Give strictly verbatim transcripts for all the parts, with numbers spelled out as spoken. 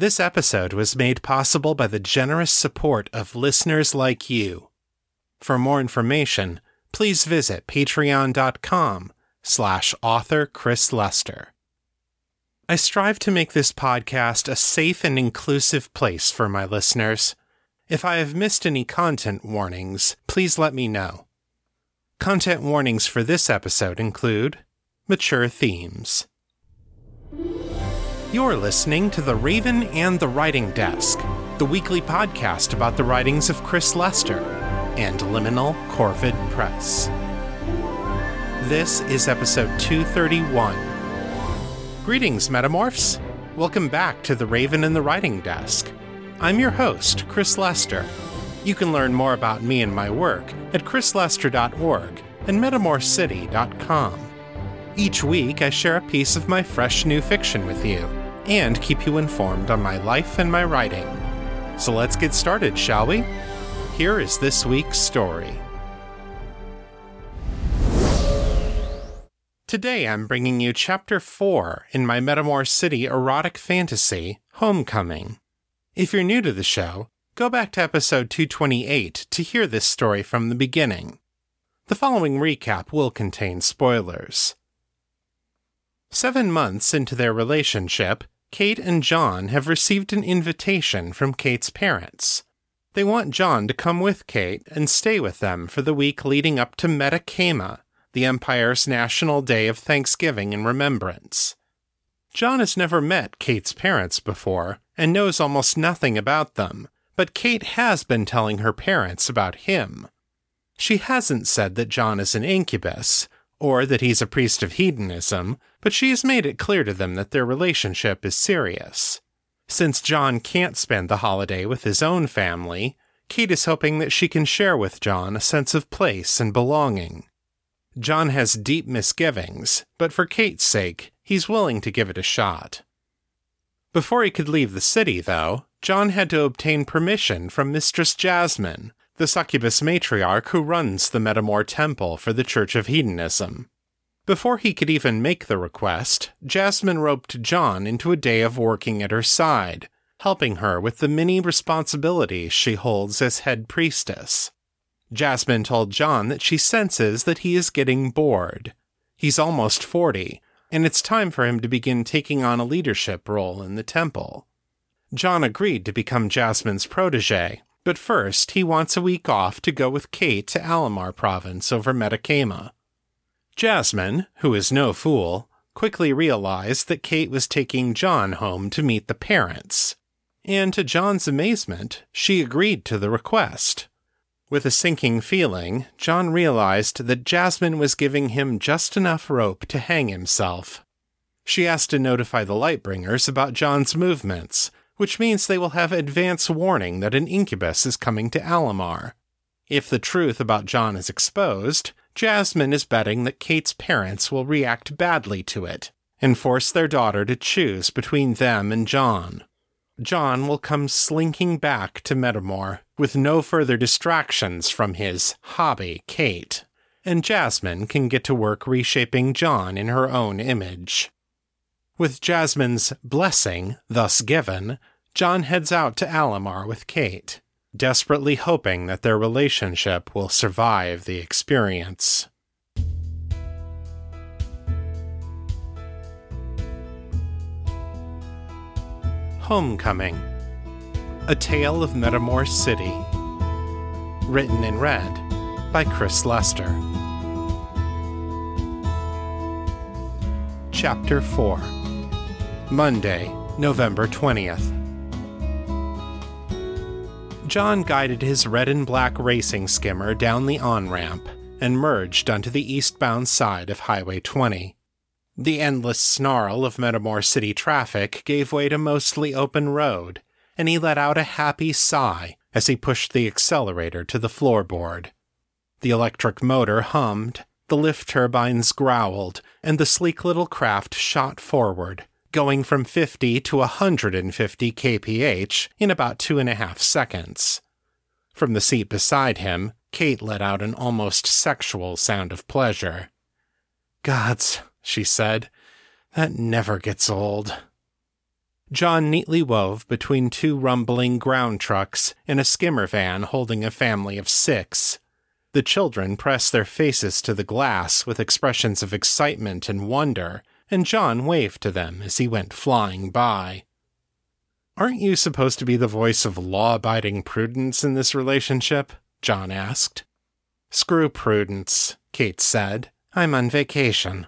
This episode was made possible by the generous support of listeners like you. For more information, please visit patreon.com slash author Chris Lester. I strive to make this podcast a safe and inclusive place for my listeners. If I have missed any content warnings, please let me know. Content warnings for this episode include mature themes. You're listening to The Raven and the Writing Desk, the weekly podcast about the writings of Chris Lester and Liminal Corvid Press. This is episode two thirty-one. Greetings, Metamorphs! Welcome back to The Raven and the Writing Desk. I'm your host, Chris Lester. You can learn more about me and my work at chris lester dot org and metamor city dot com. Each week, I share a piece of my fresh new fiction with you and keep you informed on my life and my writing. So let's get started, shall we? Here is this week's story. Today, I'm bringing you Chapter four in my Metamor City erotic fantasy, Homecoming. If you're new to the show, go back to episode two twenty-eight to hear this story from the beginning. The following recap will contain spoilers. Seven months into their relationship, Kate and John have received an invitation from Kate's parents. They want John to come with Kate and stay with them for the week leading up to Metacama, the Empire's national day of thanksgiving and remembrance. John has never met Kate's parents before and knows almost nothing about them, but Kate has been telling her parents about him. She hasn't said that John is an incubus, or that he's a priest of hedonism, but she has made it clear to them that their relationship is serious. Since John can't spend the holiday with his own family, Kate is hoping that she can share with John a sense of place and belonging. John has deep misgivings, but for Kate's sake, he's willing to give it a shot. Before he could leave the city, though, John had to obtain permission from Mistress Jasmine, the succubus matriarch who runs the Metamor Temple for the Church of Hedonism. Before he could even make the request, Jasmine roped John into a day of working at her side, helping her with the many responsibilities she holds as head priestess. Jasmine told John that she senses that he is getting bored. He's almost forty, and it's time for him to begin taking on a leadership role in the temple. John agreed to become Jasmine's protege, but first, he wants a week off to go with Kate to Alamar Province over Metacama. Jasmine, who is no fool, quickly realized that Kate was taking John home to meet the parents, and to John's amazement, she agreed to the request. With a sinking feeling, John realized that Jasmine was giving him just enough rope to hang himself. She asked to notify the Lightbringers about John's movements, which means they will have advance warning that an incubus is coming to Alamar. If the truth about John is exposed, Jasmine is betting that Kate's parents will react badly to it, and force their daughter to choose between them and John. John will come slinking back to Metamor, with no further distractions from his hobby, Kate, and Jasmine can get to work reshaping John in her own image. With Jasmine's blessing thus given, John heads out to Alamar with Kate, desperately hoping that their relationship will survive the experience. Homecoming, a tale of Metamor City, written and read by Chris Lester. Chapter four, Monday, November twentieth. John guided his red and black racing skimmer down the on-ramp and merged onto the eastbound side of Highway twenty. The endless snarl of Metamor City traffic gave way to mostly open road, and he let out a happy sigh as he pushed the accelerator to the floorboard. The electric motor hummed, the lift turbines growled, and the sleek little craft shot forward, going from fifty to one hundred fifty kilometers per hour in about two and a half seconds. From the seat beside him, Kate let out an almost sexual sound of pleasure. "Gods," she said, "that never gets old." John neatly wove between two rumbling ground trucks and a skimmer van holding a family of six. The children pressed their faces to the glass with expressions of excitement and wonder, and John waved to them as he went flying by. "Aren't you supposed to be the voice of law-abiding prudence in this relationship?" John asked. "Screw prudence," Kate said. "I'm on vacation."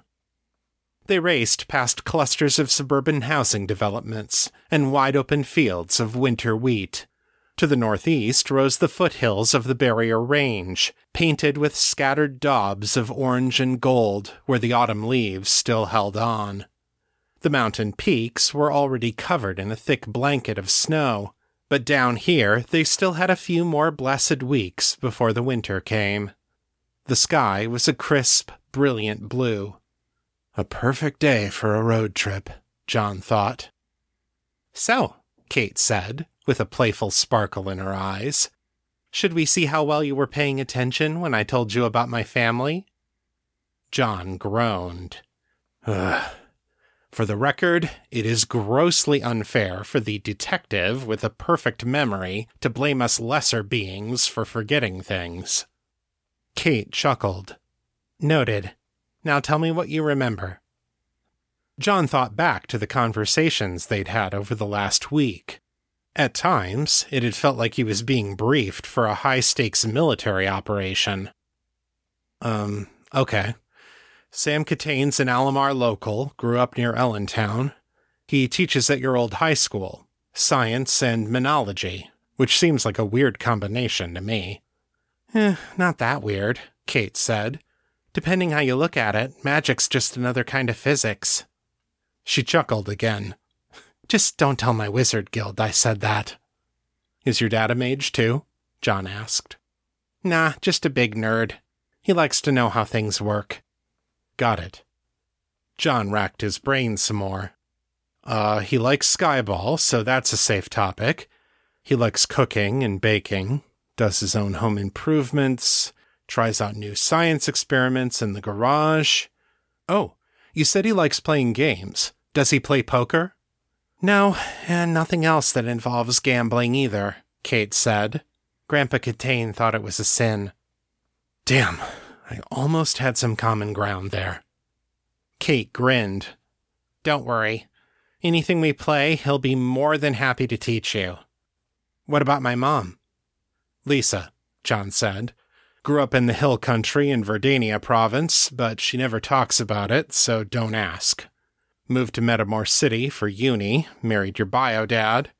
They raced past clusters of suburban housing developments and wide-open fields of winter wheat. To the northeast rose the foothills of the Barrier Range, painted with scattered daubs of orange and gold where the autumn leaves still held on. The mountain peaks were already covered in a thick blanket of snow, but down here they still had a few more blessed weeks before the winter came. The sky was a crisp, brilliant blue. "A perfect day for a road trip," John thought. "So," Kate said, with a playful sparkle in her eyes. "Should we see how well you were paying attention when I told you about my family?" John groaned. "Ugh. For the record, it is grossly unfair for the detective with a perfect memory to blame us lesser beings for forgetting things." Kate chuckled. "Noted. Now tell me what you remember." John thought back to the conversations they'd had over the last week. At times, it had felt like he was being briefed for a high-stakes military operation. Um, okay. Sam Catane's an Alamar local, grew up near Allentown. He teaches at your old high school, science and minology, which seems like a weird combination to me. Eh, not that weird, Kate said. Depending how you look at it, magic's just another kind of physics. She chuckled again. Just don't tell my wizard guild I said that. Is your dad a mage too? John asked. Nah, just a big nerd. He likes to know how things work. Got it. John racked his brain some more. Uh, he likes Skyball, so that's a safe topic. He likes cooking and baking, does his own home improvements, tries out new science experiments in the garage. Oh, you said he likes playing games. Does he play poker? No, and nothing else that involves gambling either, Kate said. Grandpa Catane thought it was a sin. Damn, I almost had some common ground there. Kate grinned. Don't worry. Anything we play, he'll be more than happy to teach you. What about my mom? Lisa, John said. Grew up in the hill country in Verdania province, but she never talks about it, so don't ask. Moved to Metamor City for uni, married your bio dad.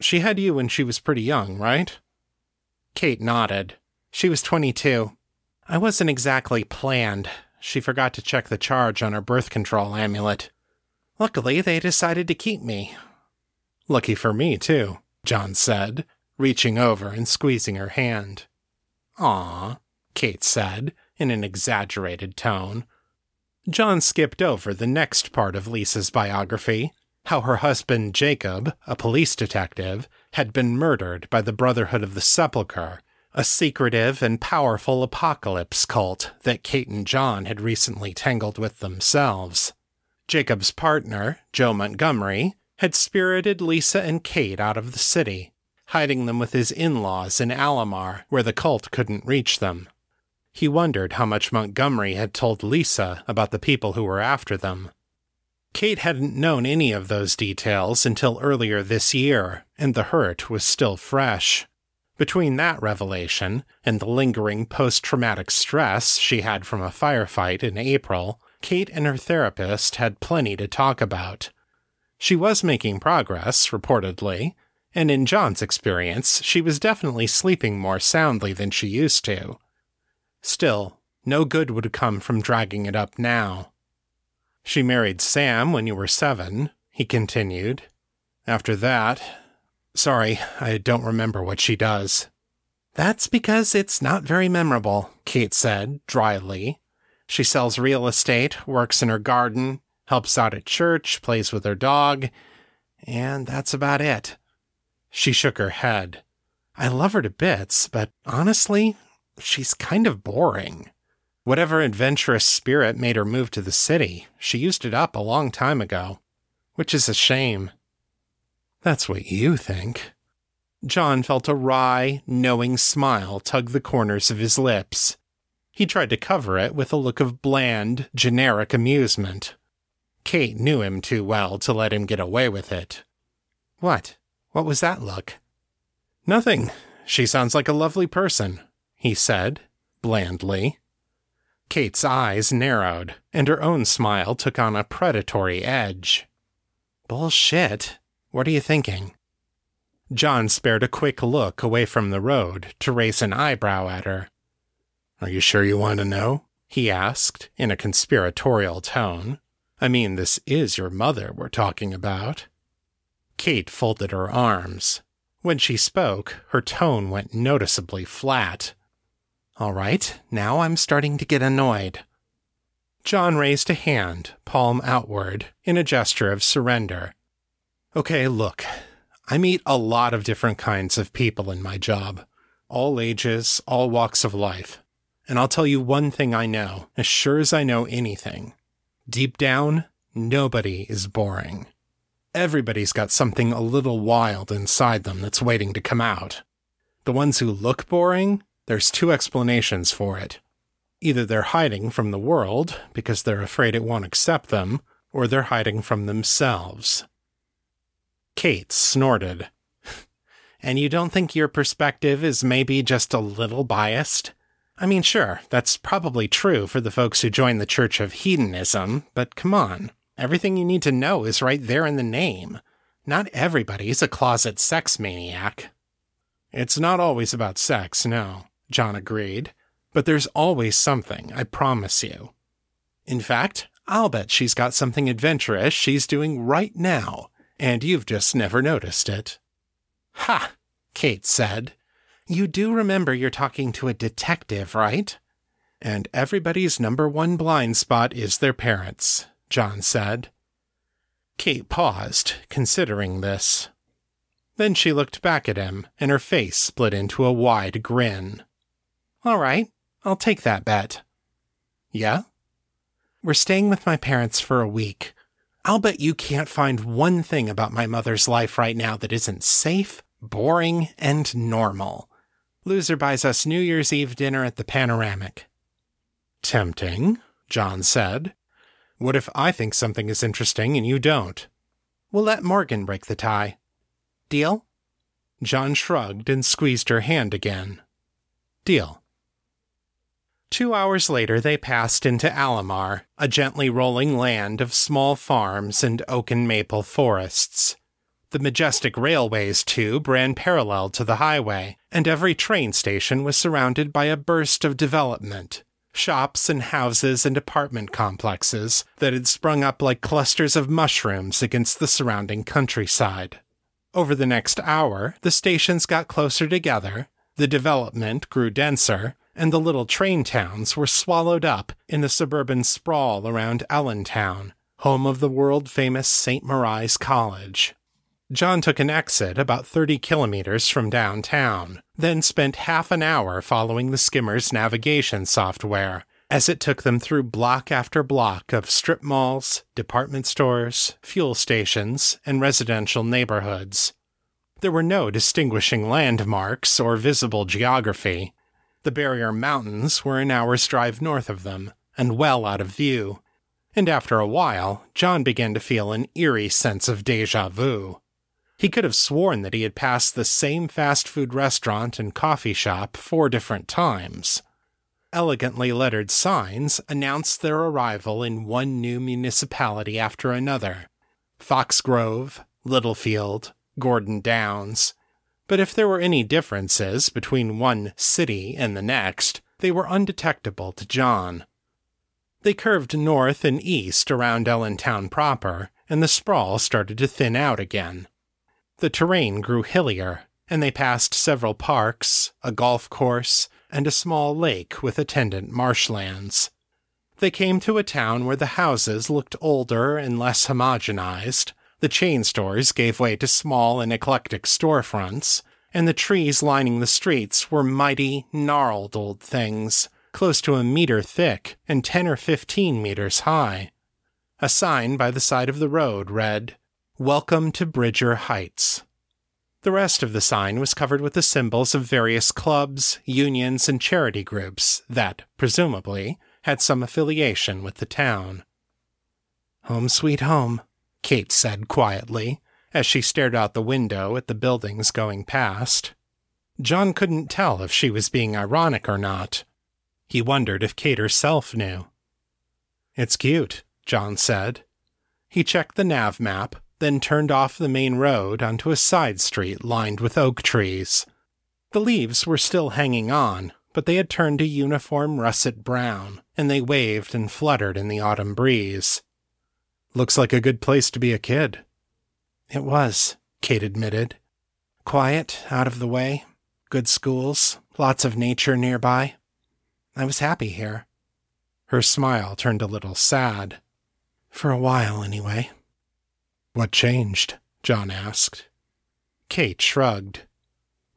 She had you when she was pretty young, right? Kate nodded. She was twenty-two. I wasn't exactly planned. She forgot to check the charge on her birth control amulet. Luckily, they decided to keep me. Lucky for me, too, John said, reaching over and squeezing her hand. Aw, Kate said, in an exaggerated tone. John skipped over the next part of Lisa's biography, how her husband Jacob, a police detective, had been murdered by the Brotherhood of the Sepulchre, a secretive and powerful apocalypse cult that Kate and John had recently tangled with themselves. Jacob's partner, Joe Montgomery, had spirited Lisa and Kate out of the city, hiding them with his in-laws in Alamar, where the cult couldn't reach them. He wondered how much Montgomery had told Lisa about the people who were after them. Kate hadn't known any of those details until earlier this year, and the hurt was still fresh. Between that revelation and the lingering post-traumatic stress she had from a firefight in April, Kate and her therapist had plenty to talk about. She was making progress, reportedly, and in John's experience, she was definitely sleeping more soundly than she used to. Still, no good would come from dragging it up now. She married Sam when you were seven, he continued. After that, sorry, I don't remember what she does. That's because it's not very memorable, Kate said, dryly. She sells real estate, works in her garden, helps out at church, plays with her dog, and that's about it. She shook her head. I love her to bits, but honestly, she's kind of boring. Whatever adventurous spirit made her move to the city, she used it up a long time ago, which is a shame. That's what you think. John felt a wry, knowing smile tug the corners of his lips. He tried to cover it with a look of bland, generic amusement. Kate knew him too well to let him get away with it. What? What was that look? Nothing. She sounds like a lovely person, he said, blandly. Kate's eyes narrowed, and her own smile took on a predatory edge. Bullshit. What are you thinking? John spared a quick look away from the road to raise an eyebrow at her. Are you sure you want to know? He asked, in a conspiratorial tone. I mean, this is your mother we're talking about. Kate folded her arms. When she spoke, her tone went noticeably flat. All right, now I'm starting to get annoyed. John raised a hand, palm outward, in a gesture of surrender. Okay, look. I meet a lot of different kinds of people in my job. All ages, all walks of life. And I'll tell you one thing I know, as sure as I know anything. Deep down, nobody is boring. Everybody's got something a little wild inside them that's waiting to come out. The ones who look boring, there's two explanations for it. Either they're hiding from the world because they're afraid it won't accept them, or they're hiding from themselves. Kate snorted. And you don't think your perspective is maybe just a little biased? I mean, sure, that's probably true for the folks who join the Church of Hedonism, but come on. Everything you need to know is right there in the name. Not everybody's a closet sex maniac. It's not always about sex, no, John agreed. But there's always something, I promise you. In fact, I'll bet she's got something adventurous she's doing right now. And you've just never noticed it. Ha! Kate said. You do remember you're talking to a detective, right? And everybody's number one blind spot is their parents, John said. Kate paused, considering this. Then she looked back at him, and her face split into a wide grin. All right, I'll take that bet. Yeah? We're staying with my parents for a week. I'll bet you can't find one thing about my mother's life right now that isn't safe, boring, and normal. Loser buys us New Year's Eve dinner at the Panoramic. Tempting, John said. What if I think something is interesting and you don't? We'll let Morgan break the tie. Deal? John shrugged and squeezed her hand again. Deal. Two hours later they passed into Alamar, a gently rolling land of small farms and oak and maple forests. The majestic railways tube ran parallel to the highway, and every train station was surrounded by a burst of development. Shops and houses and apartment complexes that had sprung up like clusters of mushrooms against the surrounding countryside. Over the next hour, the stations got closer together, the development grew denser, and the little train towns were swallowed up in the suburban sprawl around Allentown, home of the world-famous Saint Mary's College. John took an exit about thirty kilometers from downtown, then spent half an hour following the skimmer's navigation software, as it took them through block after block of strip malls, department stores, fuel stations, and residential neighborhoods. There were no distinguishing landmarks or visible geography. The Barrier Mountains were an hour's drive north of them, and well out of view, and after a while, John began to feel an eerie sense of déjà vu. He could have sworn that he had passed the same fast food restaurant and coffee shop four different times. Elegantly lettered signs announced their arrival in one new municipality after another. Fox Grove, Littlefield, Gordon Downs. But if there were any differences between one city and the next, they were undetectable to John. They curved north and east around Allentown proper, and the sprawl started to thin out again. The terrain grew hillier, and they passed several parks, a golf course, and a small lake with attendant marshlands. They came to a town where the houses looked older and less homogenized. The chain stores gave way to small and eclectic storefronts, and the trees lining the streets were mighty, gnarled old things, close to a meter thick and ten or fifteen meters high. A sign by the side of the road read, Welcome to Bridger Heights. The rest of the sign was covered with the symbols of various clubs, unions, and charity groups that, presumably, had some affiliation with the town. Home sweet home, Kate said quietly, as she stared out the window at the buildings going past. John couldn't tell if she was being ironic or not. He wondered if Kate herself knew. It's cute, John said. He checked the nav map, then turned off the main road onto a side street lined with oak trees. The leaves were still hanging on, but they had turned a uniform russet brown, and they waved and fluttered in the autumn breeze. Looks like a good place to be a kid. It was, Kate admitted. Quiet, out of the way, good schools, lots of nature nearby. I was happy here. Her smile turned a little sad. For a while, anyway. What changed? John asked. Kate shrugged.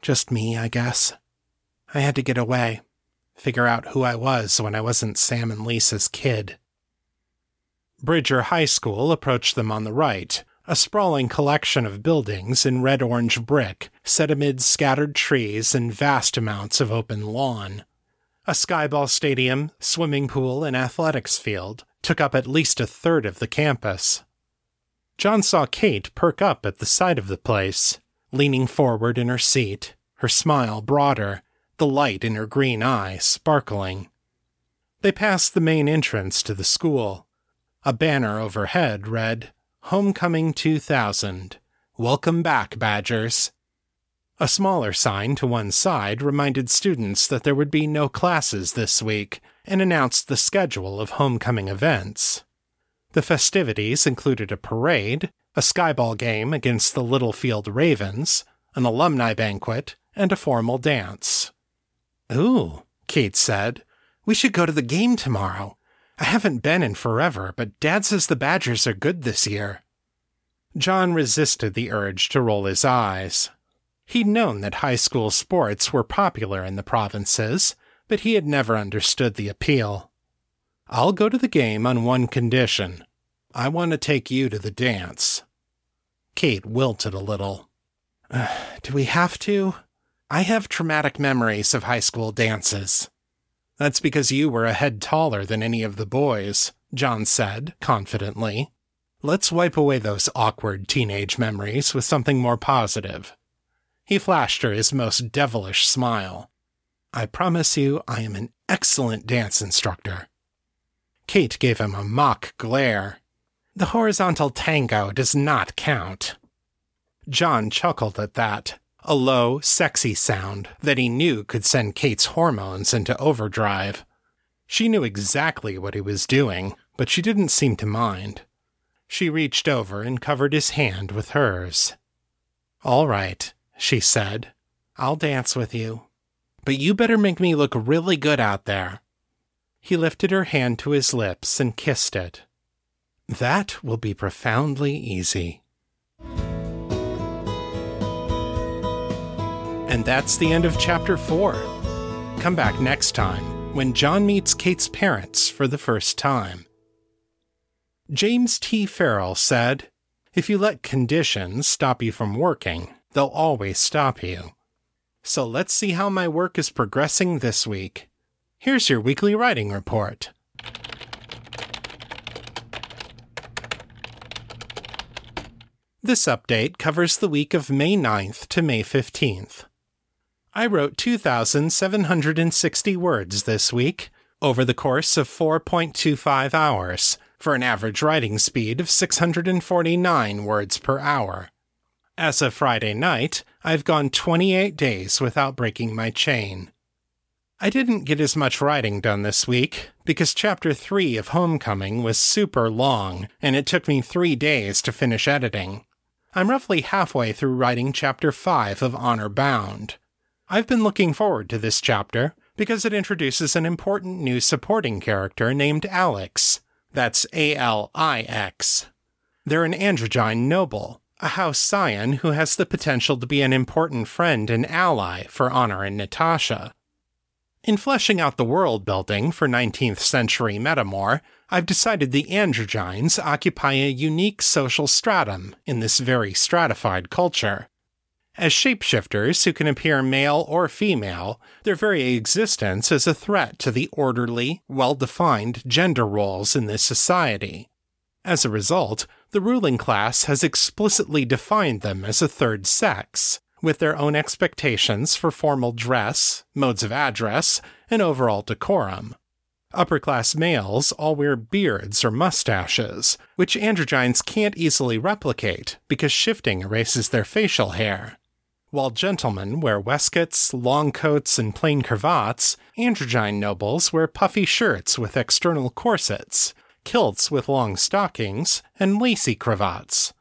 Just me, I guess. I had to get away, figure out who I was when I wasn't Sam and Lisa's kid. Bridger High School approached them on the right, a sprawling collection of buildings in red-orange brick set amid scattered trees and vast amounts of open lawn. A skyball stadium, swimming pool, and athletics field took up at least a third of the campus. John saw Kate perk up at the sight of the place, leaning forward in her seat, her smile broader, the light in her green eye sparkling. They passed the main entrance to the school. A banner overhead read, Homecoming two thousand. Welcome back, Badgers. A smaller sign to one side reminded students that there would be no classes this week and announced the schedule of homecoming events. The festivities included a parade, a skyball game against the Littlefield Ravens, an alumni banquet, and a formal dance. Ooh, Kate said. We should go to the game tomorrow. I haven't been in forever, but Dad says the Badgers are good this year. John resisted the urge to roll his eyes. He'd known that high school sports were popular in the provinces, but he had never understood the appeal. I'll go to the game on one condition. I want to take you to the dance. Kate wilted a little. Uh, do we have to? I have traumatic memories of high school dances. That's because you were a head taller than any of the boys, John said, confidently. Let's wipe away those awkward teenage memories with something more positive. He flashed her his most devilish smile. I promise you I am an excellent dance instructor. Kate gave him a mock glare. The horizontal tango does not count. John chuckled at that, a low, sexy sound that he knew could send Kate's hormones into overdrive. She knew exactly what he was doing, but she didn't seem to mind. She reached over and covered his hand with hers. All right, she said. I'll dance with you. But you better make me look really good out there. He lifted her hand to his lips and kissed it. That will be profoundly easy. And that's the end of Chapter four. Come back next time, when John meets Kate's parents for the first time. James T. Farrell said, If you let conditions stop you from working, they'll always stop you. So let's see how my work is progressing this week. Here's your weekly writing report. This update covers the week of May ninth to May fifteenth. I wrote two thousand seven hundred sixty words this week, over the course of four point two five hours, for an average writing speed of six hundred forty-nine words per hour. As of Friday night, I've gone twenty-eight days without breaking my chain. I didn't get as much writing done this week, because Chapter three of Homecoming was super long, and it took me three days to finish editing. I'm roughly halfway through writing Chapter five of Honor Bound. I've been looking forward to this chapter, because it introduces an important new supporting character named Alex. That's A L I X. They're an androgyne noble, a House scion who has the potential to be an important friend and ally for Honor and Natasha. In fleshing out the world building for nineteenth century Metamor, I've decided the Androgynes occupy a unique social stratum in this very stratified culture. As shapeshifters who can appear male or female, their very existence is a threat to the orderly, well-defined gender roles in this society. As a result, the ruling class has explicitly defined them as a third sex, with their own expectations for formal dress, modes of address, and overall decorum. Upper-class males all wear beards or mustaches, which androgynes can't easily replicate because shifting erases their facial hair. While gentlemen wear waistcoats, long coats, and plain cravats, androgyne nobles wear puffy shirts with external corsets, kilts with long stockings, and lacy cravats.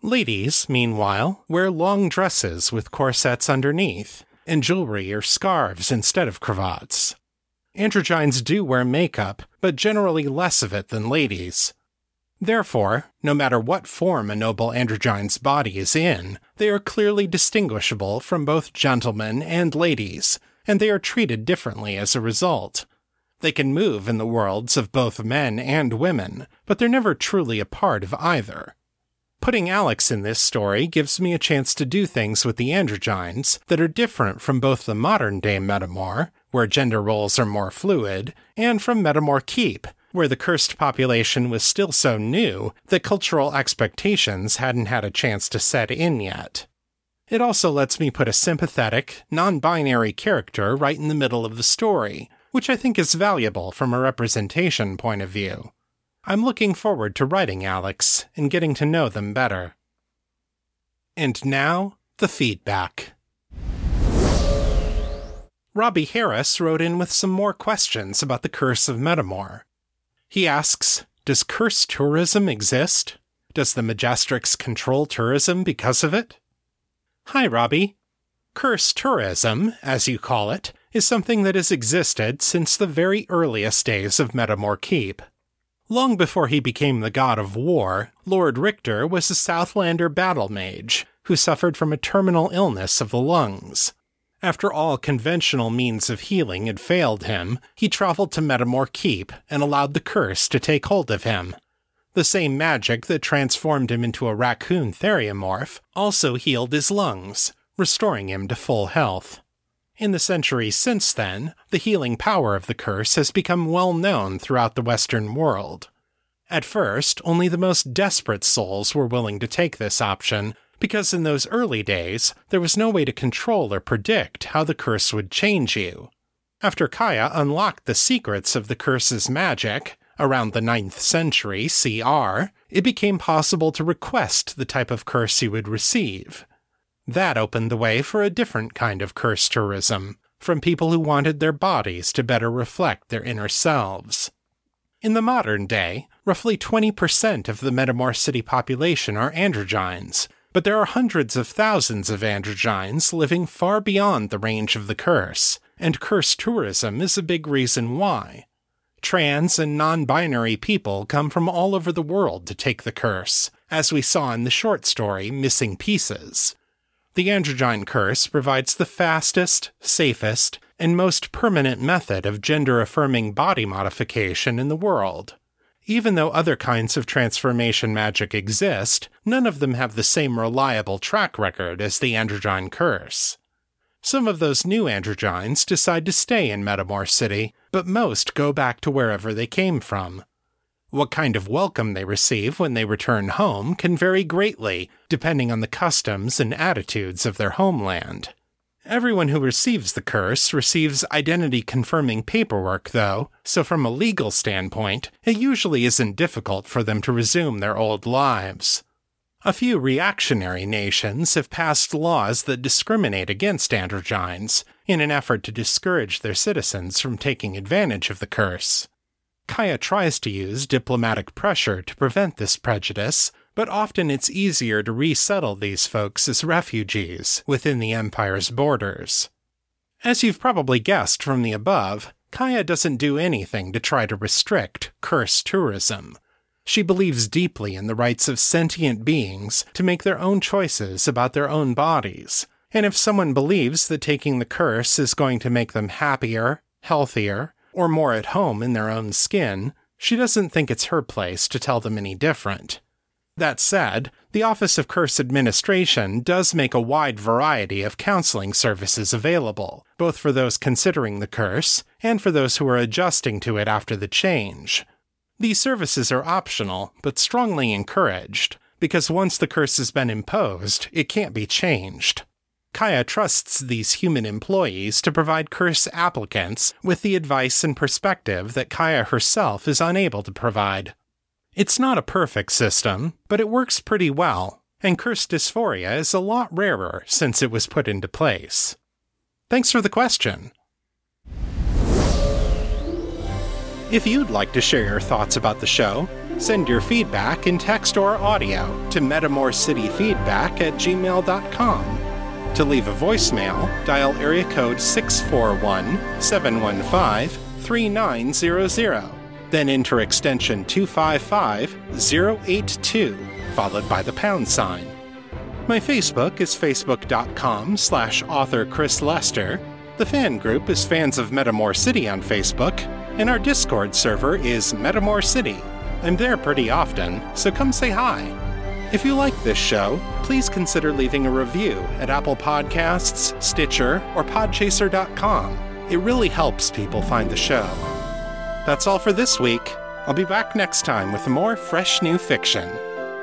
Ladies, meanwhile, wear long dresses with corsets underneath, and jewelry or scarves instead of cravats. Androgynes do wear makeup, but generally less of it than ladies. Therefore, no matter what form a noble androgyne's body is in, they are clearly distinguishable from both gentlemen and ladies, and they are treated differently as a result. They can move in the worlds of both men and women, but they're never truly a part of either. Putting Alex in this story gives me a chance to do things with the androgynes that are different from both the modern-day Metamor, where gender roles are more fluid, and from Metamor Keep, where the cursed population was still so new that cultural expectations hadn't had a chance to set in yet. It also lets me put a sympathetic, non-binary character right in the middle of the story, which I think is valuable from a representation point of view. I'm looking forward to writing Alex and getting to know them better. And now, the feedback. Robbie Harris wrote in with some more questions about the curse of Metamor. He asks, does curse tourism exist? Does the Majestrix control tourism because of it? Hi, Robbie. Curse tourism, as you call it, is something that has existed since the very earliest days of Metamor Keep. Long before he became the god of war, Lord Richter was a Southlander battle mage who suffered from a terminal illness of the lungs. After all conventional means of healing had failed him, he traveled to Metamor Keep and allowed the curse to take hold of him. The same magic that transformed him into a raccoon theriomorph also healed his lungs, restoring him to full health. In the centuries since then, the healing power of the curse has become well known throughout the Western world. At first, only the most desperate souls were willing to take this option, because in those early days, there was no way to control or predict how the curse would change you. After Kaya unlocked the secrets of the curse's magic, around the ninth century C R, it became possible to request the type of curse you would receive. That opened the way for a different kind of curse tourism, from people who wanted their bodies to better reflect their inner selves. In the modern day, roughly twenty percent of the Metamor City population are androgynes, but there are hundreds of thousands of androgynes living far beyond the range of the curse, and curse tourism is a big reason why. Trans and non-binary people come from all over the world to take the curse, as we saw in the short story Missing Pieces. The androgyne curse provides the fastest, safest, and most permanent method of gender-affirming body modification in the world. Even though other kinds of transformation magic exist, none of them have the same reliable track record as the androgyne curse. Some of those new androgynes decide to stay in Metamor City, but most go back to wherever they came from. What kind of welcome they receive when they return home can vary greatly, depending on the customs and attitudes of their homeland. Everyone who receives the curse receives identity-confirming paperwork, though, so from a legal standpoint, it usually isn't difficult for them to resume their old lives. A few reactionary nations have passed laws that discriminate against androgynes, in an effort to discourage their citizens from taking advantage of the curse. Kaya tries to use diplomatic pressure to prevent this prejudice, but often it's easier to resettle these folks as refugees within the Empire's borders. As you've probably guessed from the above, Kaya doesn't do anything to try to restrict curse tourism. She believes deeply in the rights of sentient beings to make their own choices about their own bodies, and if someone believes that taking the curse is going to make them happier, healthier, or more at home in their own skin, she doesn't think it's her place to tell them any different. That said, the Office of Curse Administration does make a wide variety of counseling services available, both for those considering the curse and for those who are adjusting to it after the change. These services are optional, but strongly encouraged, because once the curse has been imposed, it can't be changed. Kaya trusts these human employees to provide curse applicants with the advice and perspective that Kaya herself is unable to provide. It's not a perfect system, but it works pretty well, and curse dysphoria is a lot rarer since it was put into place. Thanks for the question. If you'd like to share your thoughts about the show, send your feedback in text or audio to metamorcityfeedback at gmail dot com. To leave a voicemail, dial area code six four one, seven one five, three nine zero zero, then enter extension two five five, zero eight two, followed by the pound sign. My Facebook is facebook.com slash author Chris Lester, the fan group is Fans of Metamor City on Facebook, and our Discord server is Metamor City. I'm there pretty often, so come say hi. If you like this show, please consider leaving a review at Apple Podcasts, Stitcher, or podchaser dot com. It really helps people find the show. That's all for this week. I'll be back next time with more fresh new fiction.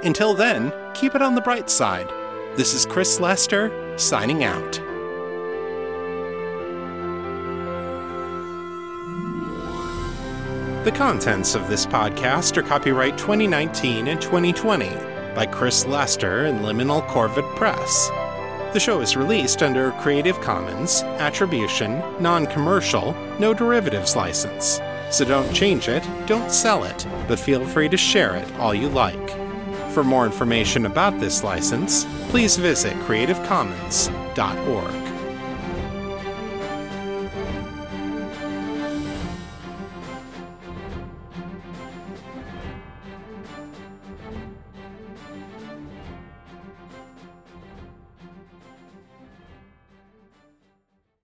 Until then, keep it on the bright side. This is Chris Lester, signing out. The contents of this podcast are copyright twenty nineteen and twenty twenty. By Chris Lester and Liminal Corvid Press. The show is released under a Creative Commons, Attribution, Non-Commercial, No Derivatives license. So don't change it, don't sell it, but feel free to share it all you like. For more information about this license, please visit creative commons dot org.